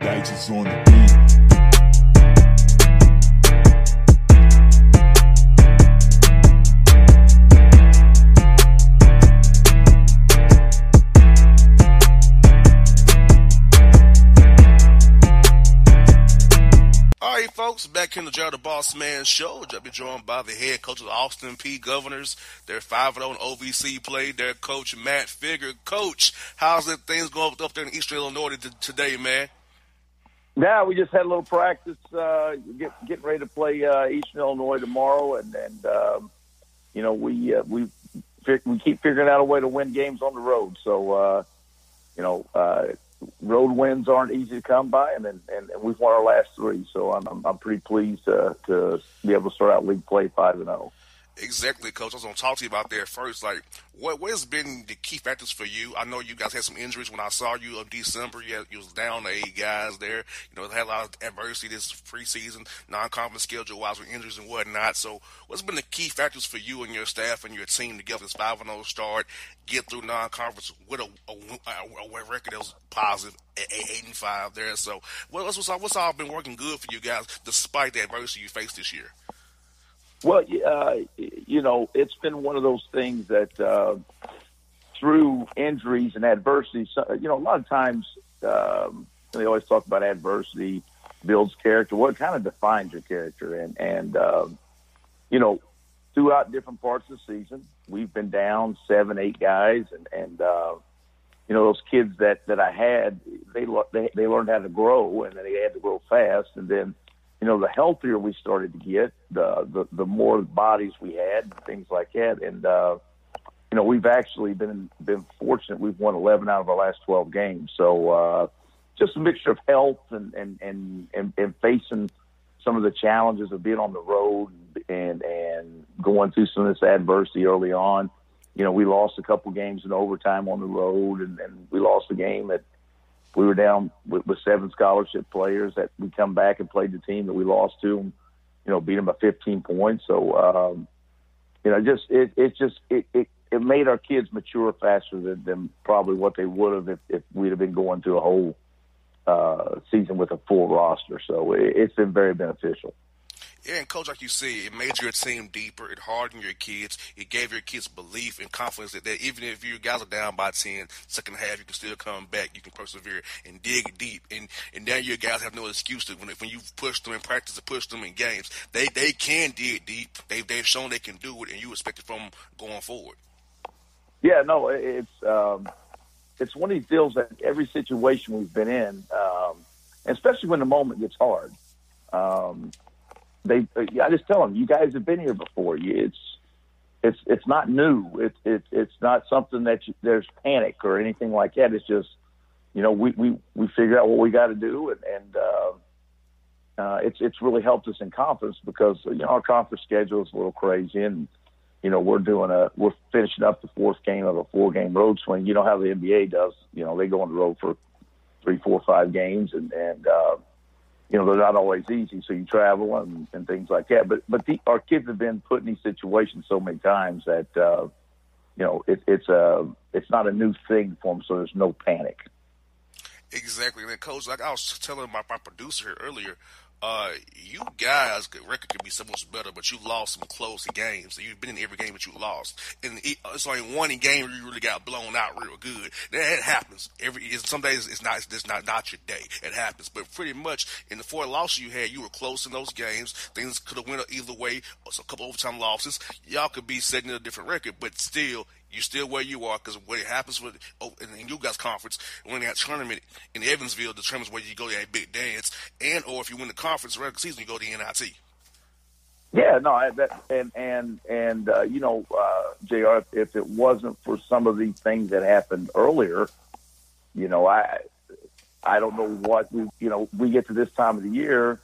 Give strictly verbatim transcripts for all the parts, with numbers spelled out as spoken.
Dice on the back in the J R The Bossman Show. I'll be joined by the head coach of the Austin Peay Governors. They're five and oh in O V C play. Their coach, Matt Figger. Coach, how's the things going up there in Eastern Illinois today, man? Yeah, we just had a little practice, uh, get, getting ready to play uh, Eastern Illinois tomorrow, and, and um, you know, we uh, we we keep figuring out a way to win games on the road. So, uh, you know, uh, road wins aren't easy to come by, and and, and we've won our last three, so I'm I'm, I'm pretty pleased uh, to be able to start out league play five and zero. Exactly, Coach. I was going to talk to you about that first. Like, what what has been the key factors for you? I know you guys had some injuries when I saw you in December. You, had, you was down to eight guys there. You know, had a lot of adversity this preseason, non-conference schedule wise with injuries and whatnot. So, what's been the key factors for you and your staff and your team to get this five and zero start, get through non-conference with a, a, a record that was positive at eight and five there? So, what's what's all, what's all been working good for you guys despite the adversity you faced this year? Well, uh, you know, it's been one of those things that uh, through injuries and adversity, you know, a lot of times um, They always talk about adversity builds character. Well, it kind of defines your character. And, and um, you know, throughout different parts of the season, we've been down seven, eight guys. And, and uh, you know, those kids that, that I had, they, they they learned how to grow, and they had to grow fast. And then, you know, the healthier we started to get, the the, the more bodies we had, and things like that. And, uh, you know, we've actually been been fortunate. We've won eleven out of our last twelve games. So, uh, just a mixture of health and, and, and, and, and facing some of the challenges of being on the road and, and going through some of this adversity early on. You know, we lost a couple games in overtime on the road, and, and we lost a game that we were down with, with seven scholarship players that we come back and played the team that we lost to, and, you know, beat them by fifteen points. So, um, you know, just it, it just it, it, it made our kids mature faster than, than probably what they would have if, if we'd have been going through a whole Uh, season with a full roster. So it, it's been very beneficial. Yeah, and Coach, like you said, it made your team deeper. It hardened your kids. It gave your kids belief and confidence that, that even if you guys are down by ten, second half, you can still come back. You can persevere and dig deep. And and now your guys have no excuse to when when you push them in practice or push them in games. They they can dig deep. They they've shown they can do it, and you expect it from them going forward. Yeah, no, it, it's. Um... It's one of these deals that every situation we've been in, um, especially when the moment gets hard, um, they I just tell them, you guys have been here before. It's it's it's not new. It's it's it's not something that you, there's panic or anything like that. It's just, you know, we we, we figure out what we got to do, and, and uh, uh, it's it's really helped us in conference because, you know, our conference schedule is a little crazy, and you know, we're doing a, we're finishing up the fourth game of a four game road swing. You know how the N B A does, you know, they go on the road for three, four, five games and, and, uh, you know, they're not always easy. So you travel and, and things like that. But, but the, our kids have been put in these situations so many times that, uh, you know, it, it's a, it's not a new thing for them. So there's no panic. Exactly. And then Coach, like I was telling my, my producer earlier, Uh, you guys' record could be so much better, but you lost some close games. So you've been in every game that you lost, and it's only one game where you really got blown out real good. That happens. Every it's, some days it's not it's not not your day. It happens. But pretty much in the four losses you had, you were close in those games. Things could have went either way. So a couple overtime losses, y'all could be setting a different record, but still. You're still where you are because what happens with oh, in you guys' conference, winning that tournament in Evansville determines whether you go to that big dance and or if you win the conference regular season, you go to the N I T. Yeah, no, that, and, and, and uh, you know, uh, J R, if it wasn't for some of these things that happened earlier, you know, I I don't know what, we, you know, we get to this time of the year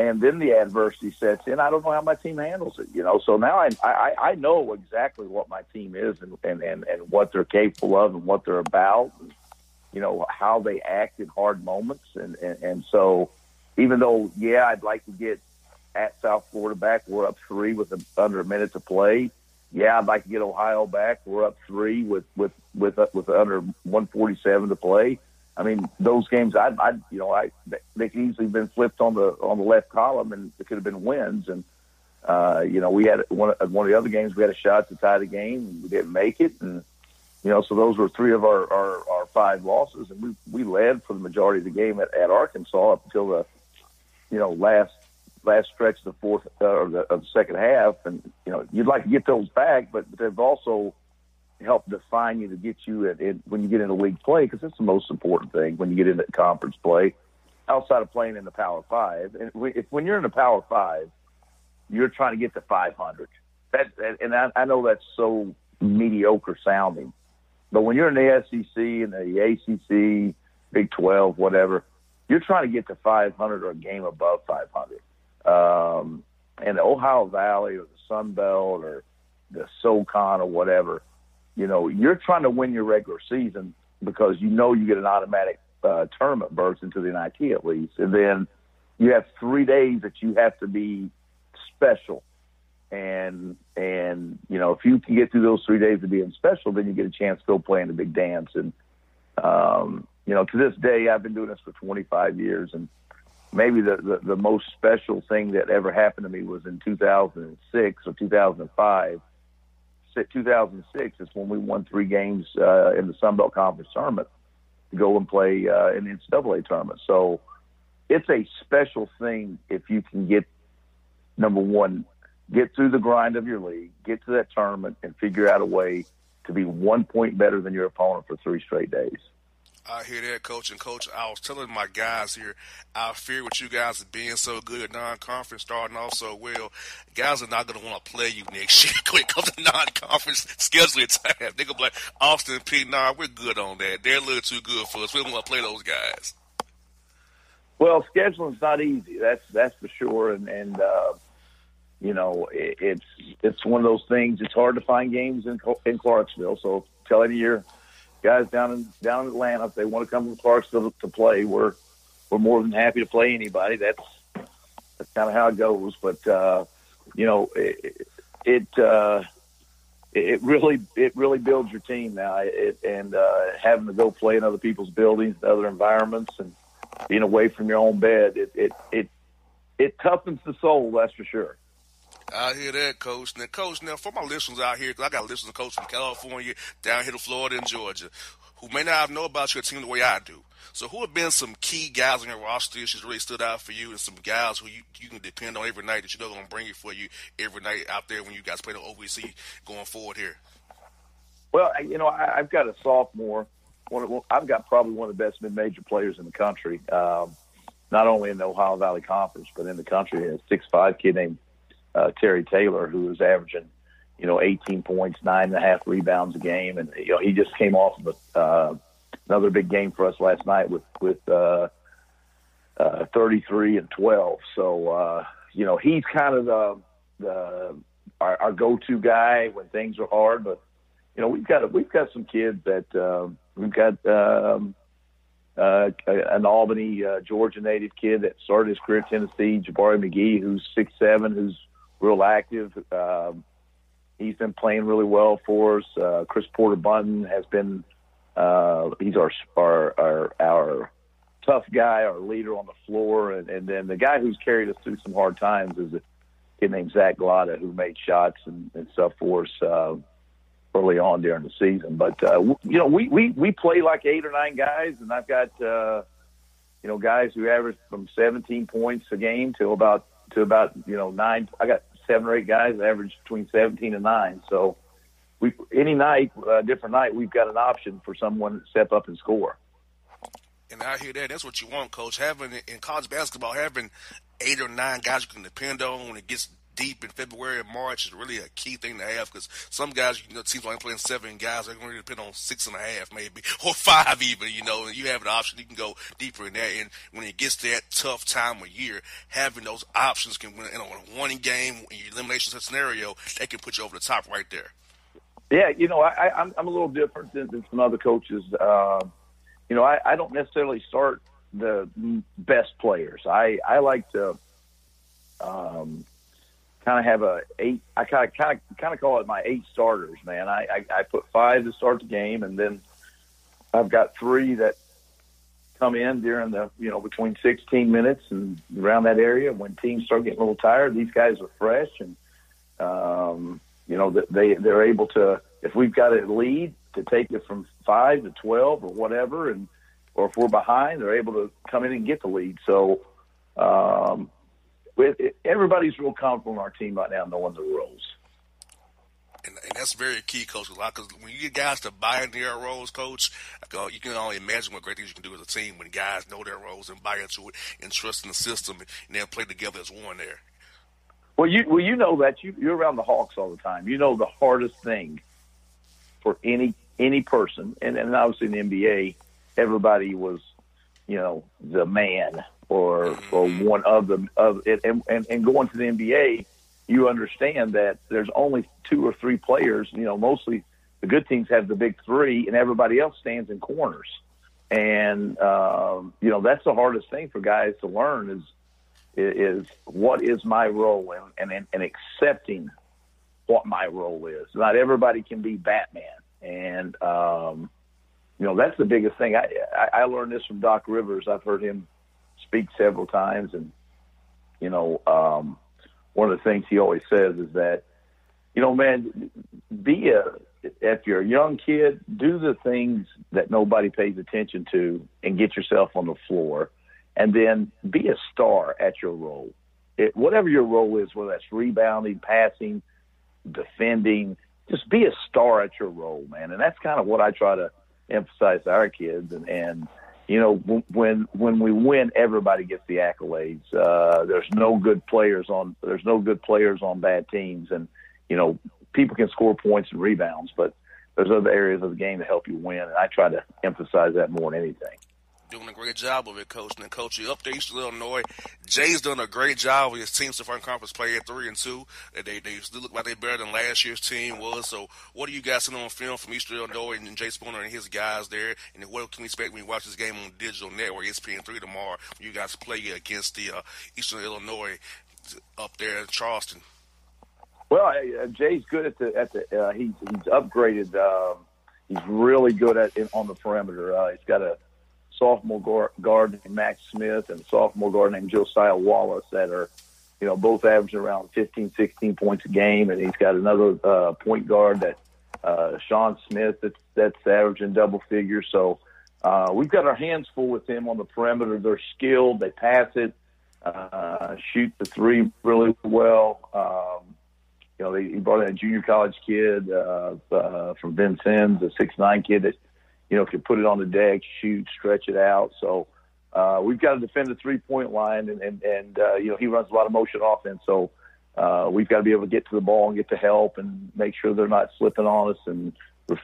and then the adversity sets in. I don't know how my team handles it, you know. So now I I, I know exactly what my team is and, and, and, and what they're capable of and what they're about, and, you know, how they act in hard moments. And, and, and so even though, yeah, I'd like to get at South Florida back. We're up three with a, under a minute to play. Yeah, I'd like to get Ohio back. We're up three with, with, with, with under one forty-seven to play. I mean, those games, I, I, you know, I they could easily have been flipped on the on the left column, and it could have been wins. And uh, you know, we had one one of the other games, we had a shot to tie the game, and we didn't make it. And you know, so those were three of our, our, our five losses, and we we led for the majority of the game at, at Arkansas up until the you know last last stretch of the fourth uh, or the, of the second half. And you know, you'd like to get those back, but they've also help define you to get you at, at, when you get into league play, because that's the most important thing when you get into conference play outside of playing in the Power Five. And if when you're in the Power Five, you're trying to get to five hundred. That, and I, I know that's so mediocre sounding, but when you're in the S E C and the A C C, Big twelve, whatever, you're trying to get to five hundred or a game above five hundred. Um, and the Ohio Valley or the Sun Belt or the SoCon or whatever, you know, you're trying to win your regular season because you know you get an automatic uh, tournament berth into the N I T at least. And then you have three days that you have to be special. And, and you know, if you can get through those three days of being special, then you get a chance to go play in the big dance. And, um, you know, to this day, I've been doing this for twenty-five years. And maybe the, the, the most special thing that ever happened to me was in two thousand six or two thousand five. two thousand six is when we won three games uh, in the Sun Belt Conference tournament, to go and play uh, in the N C double A tournament. So it's a special thing if you can get, number one, get through the grind of your league, get to that tournament, and figure out a way to be one point better than your opponent for three straight days. I hear that, Coach. And, Coach, I was telling my guys here, I fear with you guys being so good at non-conference, starting off so well, guys are not going to want to play you next year when it comes to non-conference scheduling time. They're going to be like, Austin Peay, nah, we're good on that. They're a little too good for us. We don't want to play those guys. Well, scheduling's not easy. That's that's for sure. And, and uh, you know, it, it's it's one of those things. It's hard to find games in in Clarksville. So tell any of your guys down in down in Atlanta, if they want to come to Clarksville to play, we're we're more than happy to play anybody. That's that's kind of how it goes. But uh, you know, it it, uh, it really it really builds your team now. It, and uh, having to go play in other people's buildings, other environments, and being away from your own bed, it it it, it toughens the soul. That's for sure. I hear that, Coach. Now, Coach, now for my listeners out here, because I got listeners, Coach, from California, down here to Florida and Georgia, who may not know about your team the way I do. So who have been some key guys on your roster that really stood out for you, and some guys who you, you can depend on every night that you know going to bring it for you every night out there when you guys play the O V C going forward here? Well, you know, I, I've got a sophomore. One of, I've got probably one of the best mid-major players in the country, um, not only in the Ohio Valley Conference, but in the country. A six foot five kid named Uh, Terry Taylor, who is averaging, you know, eighteen points, nine and a half rebounds a game, and you know he just came off of a, uh, another big game for us last night with with uh, uh, thirty-three and twelve. So uh, you know he's kind of the, the our, our go-to guy when things are hard. But you know we've got we've got some kids that uh, we've got um, uh, an Albany, uh, Georgia native kid that started his career at Tennessee, Jabari McGee, who's six foot seven, who's real active. Um, he's been playing really well for us. Uh, Chris Porter Bunton has been, uh, he's our, our, our, our tough guy, our leader on the floor. And, and then the guy who's carried us through some hard times is a kid named Zach Glotta, who made shots and, and stuff for us uh, early on during the season. But, uh, w- you know, we, we, we play like eight or nine guys, and I've got, uh, you know, guys who average from seventeen points a game to about, to about, you know, nine. I got seven or eight guys that average between seventeen and nine. So we, any night, uh, different night, we've got an option for someone to step up and score. And I hear that. That's what you want, Coach. Having in college basketball, having eight or nine guys you can depend on when it gets deep in February and March is really a key thing to have, because some guys, you know, teams only playing seven guys, they're going to depend on six and a half maybe, or five even, you know, and you have an option. You can go deeper in that, and when it gets to that tough time of year, having those options can win, you know, in a one game elimination scenario, that can put you over the top right there. Yeah, you know, I, I'm, I'm a little different than, than some other coaches. Uh, you know, I, I don't necessarily start the best players. I, I like to um, – kind of have a eight. I kind of kind of kind of call it my eight starters, man. I, I I put five to start the game, and then I've got three that come in during the, you know, between sixteen minutes and around that area. When teams start getting a little tired, these guys are fresh, and um, you know they they're able to, if we've got a lead, to take it from five to twelve or whatever, and or if we're behind, they're able to come in and get the lead. So. Um, Everybody's real confident on our team right now, knowing the roles. And, and that's very key, Coach. Because when you get guys to buy into their roles, Coach, you can only imagine what great things you can do as a team when guys know their roles and buy into it and trust in the system and then play together as one there. Well, you well you know that. You, you're around the Hawks all the time. You know the hardest thing for any any person, and, and obviously in the N B A, everybody was, you know, the man. Or, or one of them, of it, and, and, and going to the N B A, you understand that there's only two or three players. You know, mostly the good teams have the big three, and everybody else stands in corners. And um, you know, that's the hardest thing for guys to learn is is what is my role, and and, and accepting what my role is. Not everybody can be Batman, and um, you know that's the biggest thing. I, I I learned this from Doc Rivers. I've heard him speak several times, and you know um one of the things he always says is that, you know, man, be a if you're a young kid, do the things that nobody pays attention to and get yourself on the floor, and then be a star at your role. It, whatever your role is, whether that's rebounding, passing, defending, just be a star at your role, man. And that's kind of what I try to emphasize to our kids. And, and you know, when when we win, everybody gets the accolades. Uh, there's no good players on there's no good players on bad teams, and you know, people can score points and rebounds, but there's other areas of the game that help you win, and I try to emphasize that more than anything. Doing a great job of it, Coach. And Coach, you're up there, Eastern Illinois. Jay's done a great job with his team so far in conference play at three and two. They they still look like they're better than last year's team was. So, what are you guys seeing on film from Eastern Illinois and Jay Spooner and his guys there? And what can we expect when we watch this game on digital network E S P N three tomorrow? When you guys play against the uh, Eastern Illinois up there in Charleston. Well, uh, Jay's good at the at the. Uh, he's he's upgraded. Uh, he's really good at on the perimeter. Uh, he's got a sophomore guard named Max Smith and sophomore guard named Josiah Wallace that are, you know, both averaging around fifteen, sixteen points a game. And he's got another uh, point guard that uh, Sean Smith that's, that's averaging double figures. So uh, we've got our hands full with them on the perimeter. They're skilled. They pass it, uh, shoot the three really well. Um, you know, they, he brought in a junior college kid uh, uh, from Vincennes, a six nine kid that, you know, can put it on the deck, shoot, stretch it out. So uh, we've got to defend the three-point line, and, and, and uh, you know, he runs a lot of motion offense. So uh, we've got to be able to get to the ball and get to help and make sure they're not slipping on us and,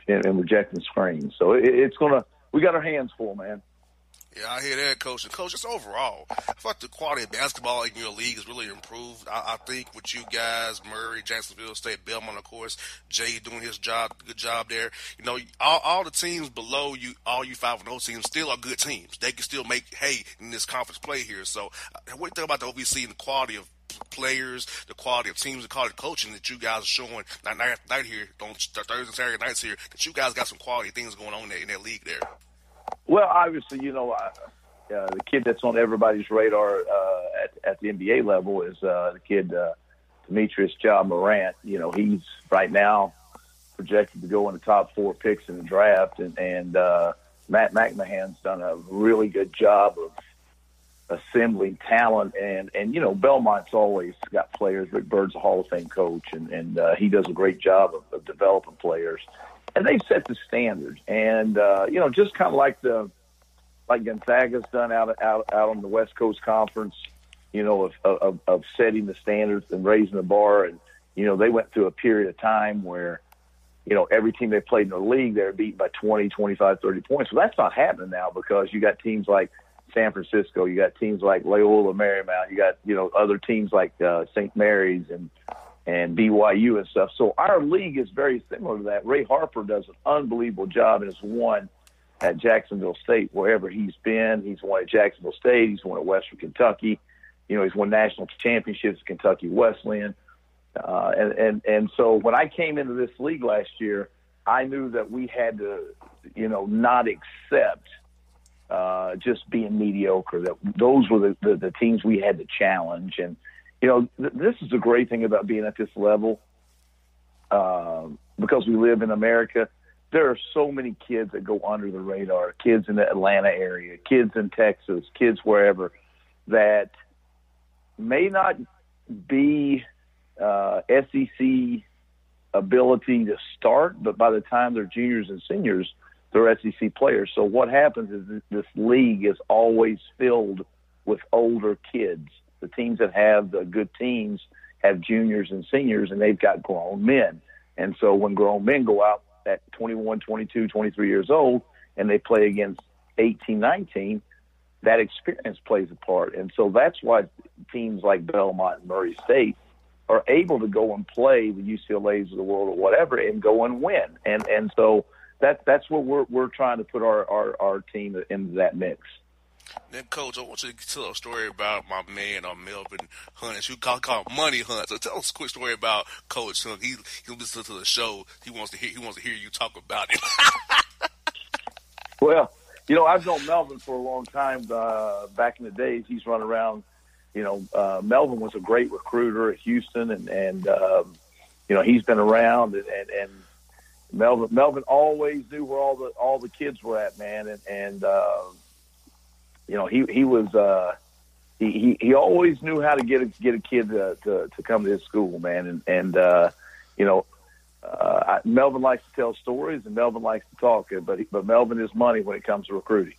and rejecting screens. So it, it's going to – we got our hands full, man. Yeah, I hear that, Coach. And, Coach, just overall, I feel like the quality of basketball in your league has really improved. I, I think with you guys, Murray, Jacksonville State, Belmont, of course, Jay doing his job, good job there. You know, all, all the teams below you, all you five and oh teams, still are good teams. They can still make hay in this conference play here. So what do you think about the O V C and the quality of players, the quality of teams, the quality of coaching that you guys are showing night, night, night here, on Thursday and Saturday nights here, that you guys got some quality things going on in that, in that league there? Well, obviously, you know, uh, uh, the kid that's on everybody's radar uh, at, at the N B A level is uh, the kid uh, Demetrius Ja Morant. You know, he's right now projected to go in the top four picks in the draft, and, and uh, Matt McMahon's done a really good job of assembling talent. And, and you know, Belmont's always got players. Rick Bird's a Hall of Fame coach, and, and uh, he does a great job of, of developing players. And they've set the standard, and uh, you know, just kind of like the like Gonzaga's done out out out on the West Coast Conference, you know, of, of of setting the standards and raising the bar. And you know, they went through a period of time where, you know, every team they played in the league, they're beaten by twenty, twenty-five, thirty points. Well, that's not happening now because you got teams like San Francisco, you got teams like Loyola Marymount, you got, you know, other teams like uh, Saint Mary's and. and B Y U and stuff. So our league is very similar to that. Ray Harper does an unbelievable job and has won at Jacksonville State wherever he's been. He's won at Jacksonville State. He's won at Western Kentucky. You know, he's won national championships at Kentucky Wesleyan. Uh, and, and, and so when I came into this league last year, I knew that we had to, you know, not accept uh, just being mediocre, that those were the, the, the teams we had to challenge. And, you know, th- this is the great thing about being at this level, uh, because we live in America. There are so many kids that go under the radar, kids in the Atlanta area, kids in Texas, kids wherever, that may not be uh, S E C ability to start, but by the time they're juniors and seniors, they're S E C players. So what happens is this league is always filled with older kids. The teams that have the good teams have juniors and seniors, and they've got grown men. And so when grown men go out at twenty-one, twenty-two, twenty-three years old and they play against eighteen, nineteen, that experience plays a part. And so that's why teams like Belmont and Murray State are able to go and play the U C L A's of the world or whatever and go and win. And and so that that's what we're we're trying to put our, our, our team into that mix. Then, Coach, I want you to tell a story about my man, uh, Melvin Hunt. You call, call Money Hunt. So tell us a quick story about Coach Hunt. He he listens to the show. He wants to hear. He wants to hear you talk about it. Well, you know, I've known Melvin for a long time. Uh, back in the days, he's run around. You know, uh, Melvin was a great recruiter at Houston, and and um, you know, he's been around and and. and Melvin, Melvin always knew where all the all the kids were at, man, and and uh, you know he he was uh, he, he he always knew how to get a, get a kid to, to to come to his school, man, and and uh, you know uh, I, Melvin likes to tell stories and Melvin likes to talk, but he, but Melvin is money when it comes to recruiting.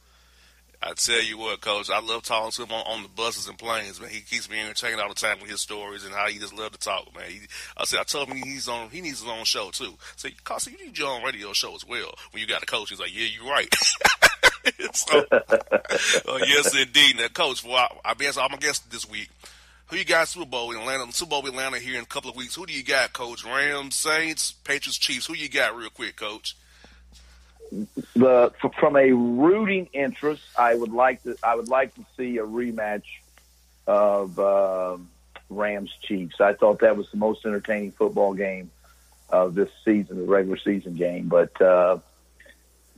I tell you what, Coach, I love talking to him on, on the buses and planes, man. He keeps me entertained all the time with his stories and how he just loved to talk, man. He, I said, I told him he's on, he needs his own show, too. I said, Carson, you need your own radio show as well. When you got a coach, he's like, yeah, you're right. So, uh, yes, indeed. Now, Coach, for I, I guess I'm a guest this week. Who you got Super Bowl in Atlanta? Super Bowl in Atlanta here in a couple of weeks. Who do you got, Coach? Rams, Saints, Patriots, Chiefs. Who you got real quick, Coach? The, from a rooting interest, I would like to. I would like to see a rematch of uh, Rams Chiefs. I thought that was the most entertaining football game of this season, the regular season game. But uh,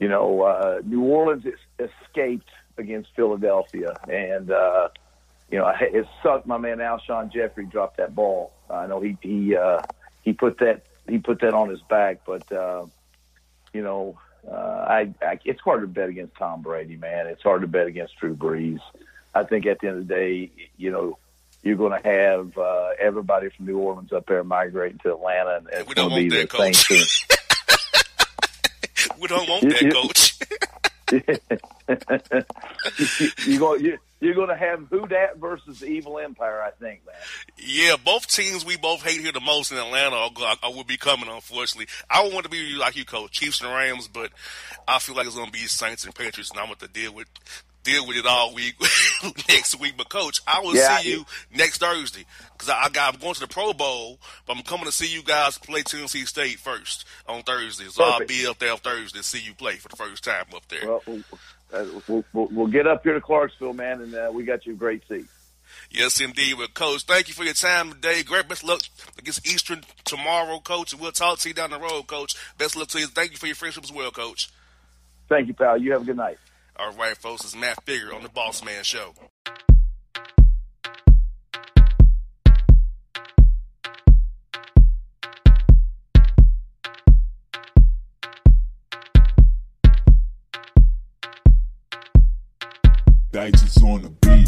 you know, uh, New Orleans escaped against Philadelphia, and uh, you know, it sucked. My man Alshon Jeffrey dropped that ball. I know he he uh, he put that he put that on his back, but uh, you know. Uh, I, I, it's hard to bet against Tom Brady, man. It's hard to bet against Drew Brees. I think at the end of the day, you know, you're going to have uh, everybody from New Orleans up there migrating to Atlanta. And it's we don't want that, Coach. We don't want that, Coach. You're going to... You're going to have Houdat versus the Evil Empire, I think, man. Yeah, both teams we both hate here the most in Atlanta are, are, will be coming, unfortunately. I would want to be like you, Coach, Chiefs and Rams, but I feel like it's going to be Saints and Patriots, and I'm going to deal with deal with it all week next week. But, Coach, I will yeah, see I you next Thursday because I, I got, I'm going to the Pro Bowl, but I'm coming to see you guys play Tennessee State first on Thursday. So perfect. I'll be up there on Thursday to see you play for the first time up there. Well, Uh, we'll, we'll, we'll get up here to Clarksville, man, and uh, we got you a great seat. Yes, indeed. Well, Coach, thank you for your time today. Great best luck against Eastern tomorrow, Coach, and we'll talk to you down the road, Coach. Best luck to you. Thank you for your friendship as well, Coach. Thank you, pal. You have a good night. All right, folks, it's Matt Figger on the Boss Man Show. Digest on the beat.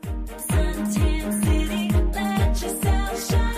Suntan City, let yourself shine.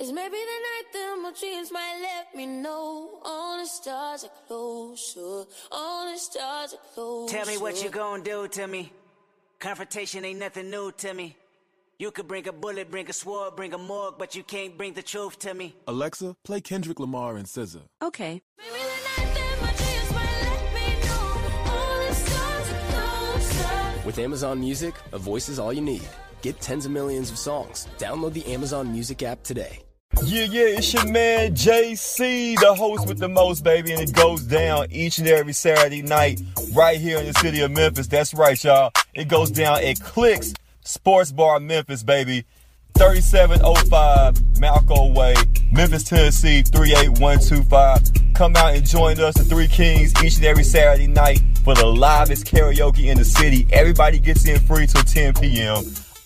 It's maybe the night that my dreams might let me know. All the stars are closer. All the stars are closer. Tell me what you gonna do to me. Confrontation ain't nothing new to me. You could bring a bullet, bring a sword, bring a morgue, but you can't bring the truth to me. Alexa, play Kendrick Lamar and S Z A. Okay. With Amazon Music, a voice is all you need. Get tens of millions of songs. Download the Amazon Music app today. Yeah, yeah, it's your man J C, the host with the most, baby, and it goes down each and every Saturday night right here in the city of Memphis. That's right, y'all. It goes down at Clicks Sports Bar Memphis, baby. thirty-seven oh five Malco Way, Memphis, Tennessee, three eight one two five. Come out and join us, the Three Kings, each and every Saturday night for the livest karaoke in the city. Everybody gets in free till ten p.m.